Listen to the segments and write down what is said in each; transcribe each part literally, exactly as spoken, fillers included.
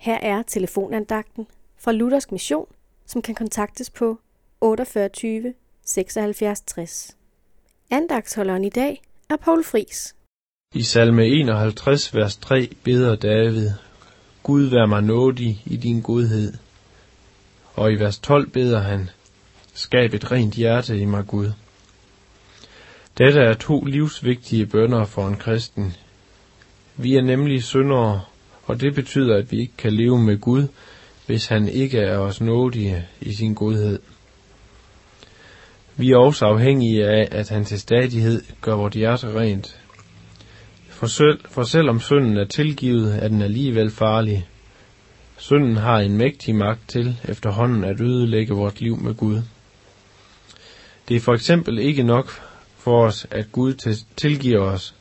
Her er telefonandagten fra Luthersk Mission, som kan kontaktes på otteogfyrre tyve syvoghalvfjerds tres. Andagtsholderen i dag er Paul Friis. I salme enoghalvtreds, vers tre, beder David: Gud, vær mig nådig i din godhed. Og i vers tolv beder han: Skab et rent hjerte i mig, Gud. Dette er to livsvigtige bønner for en kristen. Vi er nemlig syndere, og det betyder, at vi ikke kan leve med Gud, hvis han ikke er os nådige i sin godhed. Vi er også afhængige af, at han til stadighed gør vort hjerte rent. For, selv, for selvom synden er tilgivet, er den alligevel farlig. Synden har en mægtig magt til efterhånden at ødelægge vort liv med Gud. Det er for eksempel ikke nok for os, at Gud tilgiver os,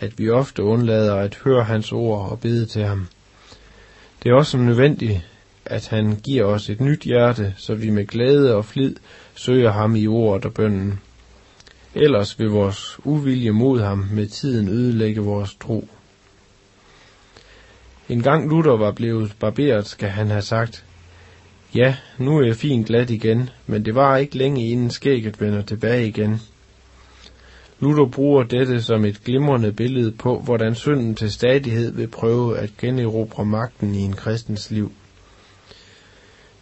at vi ofte undlader at høre hans ord og bede til ham. Det er også nødvendigt, at han giver os et nyt hjerte, så vi med glæde og flid søger ham i ordet og bønnen. Ellers vil vores uvilje mod ham med tiden ødelægge vores tro. En gang Luther var blevet barberet, skal han have sagt: Ja, nu er jeg fint glat igen, men det var ikke længe inden skægget vender tilbage igen. Luther bruger dette som et glimrende billede på, hvordan synden til stadighed vil prøve at generobre magten i en kristens liv.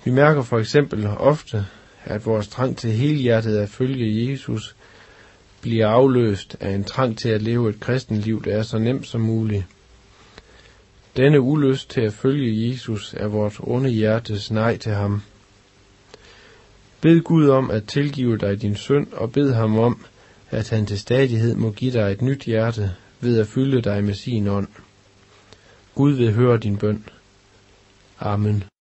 Vi mærker for eksempel ofte, at vores trang til helhjertet at følge Jesus bliver afløst af en trang til at leve et kristenliv, der er så nemt som muligt. Denne ulyst til at følge Jesus er vores onde hjertes nej til ham. Bed Gud om at tilgive dig din synd, og bed ham om, at han til stadighed må give dig et nyt hjerte ved at fylde dig med sin ånd. Gud vil høre din bøn. Amen.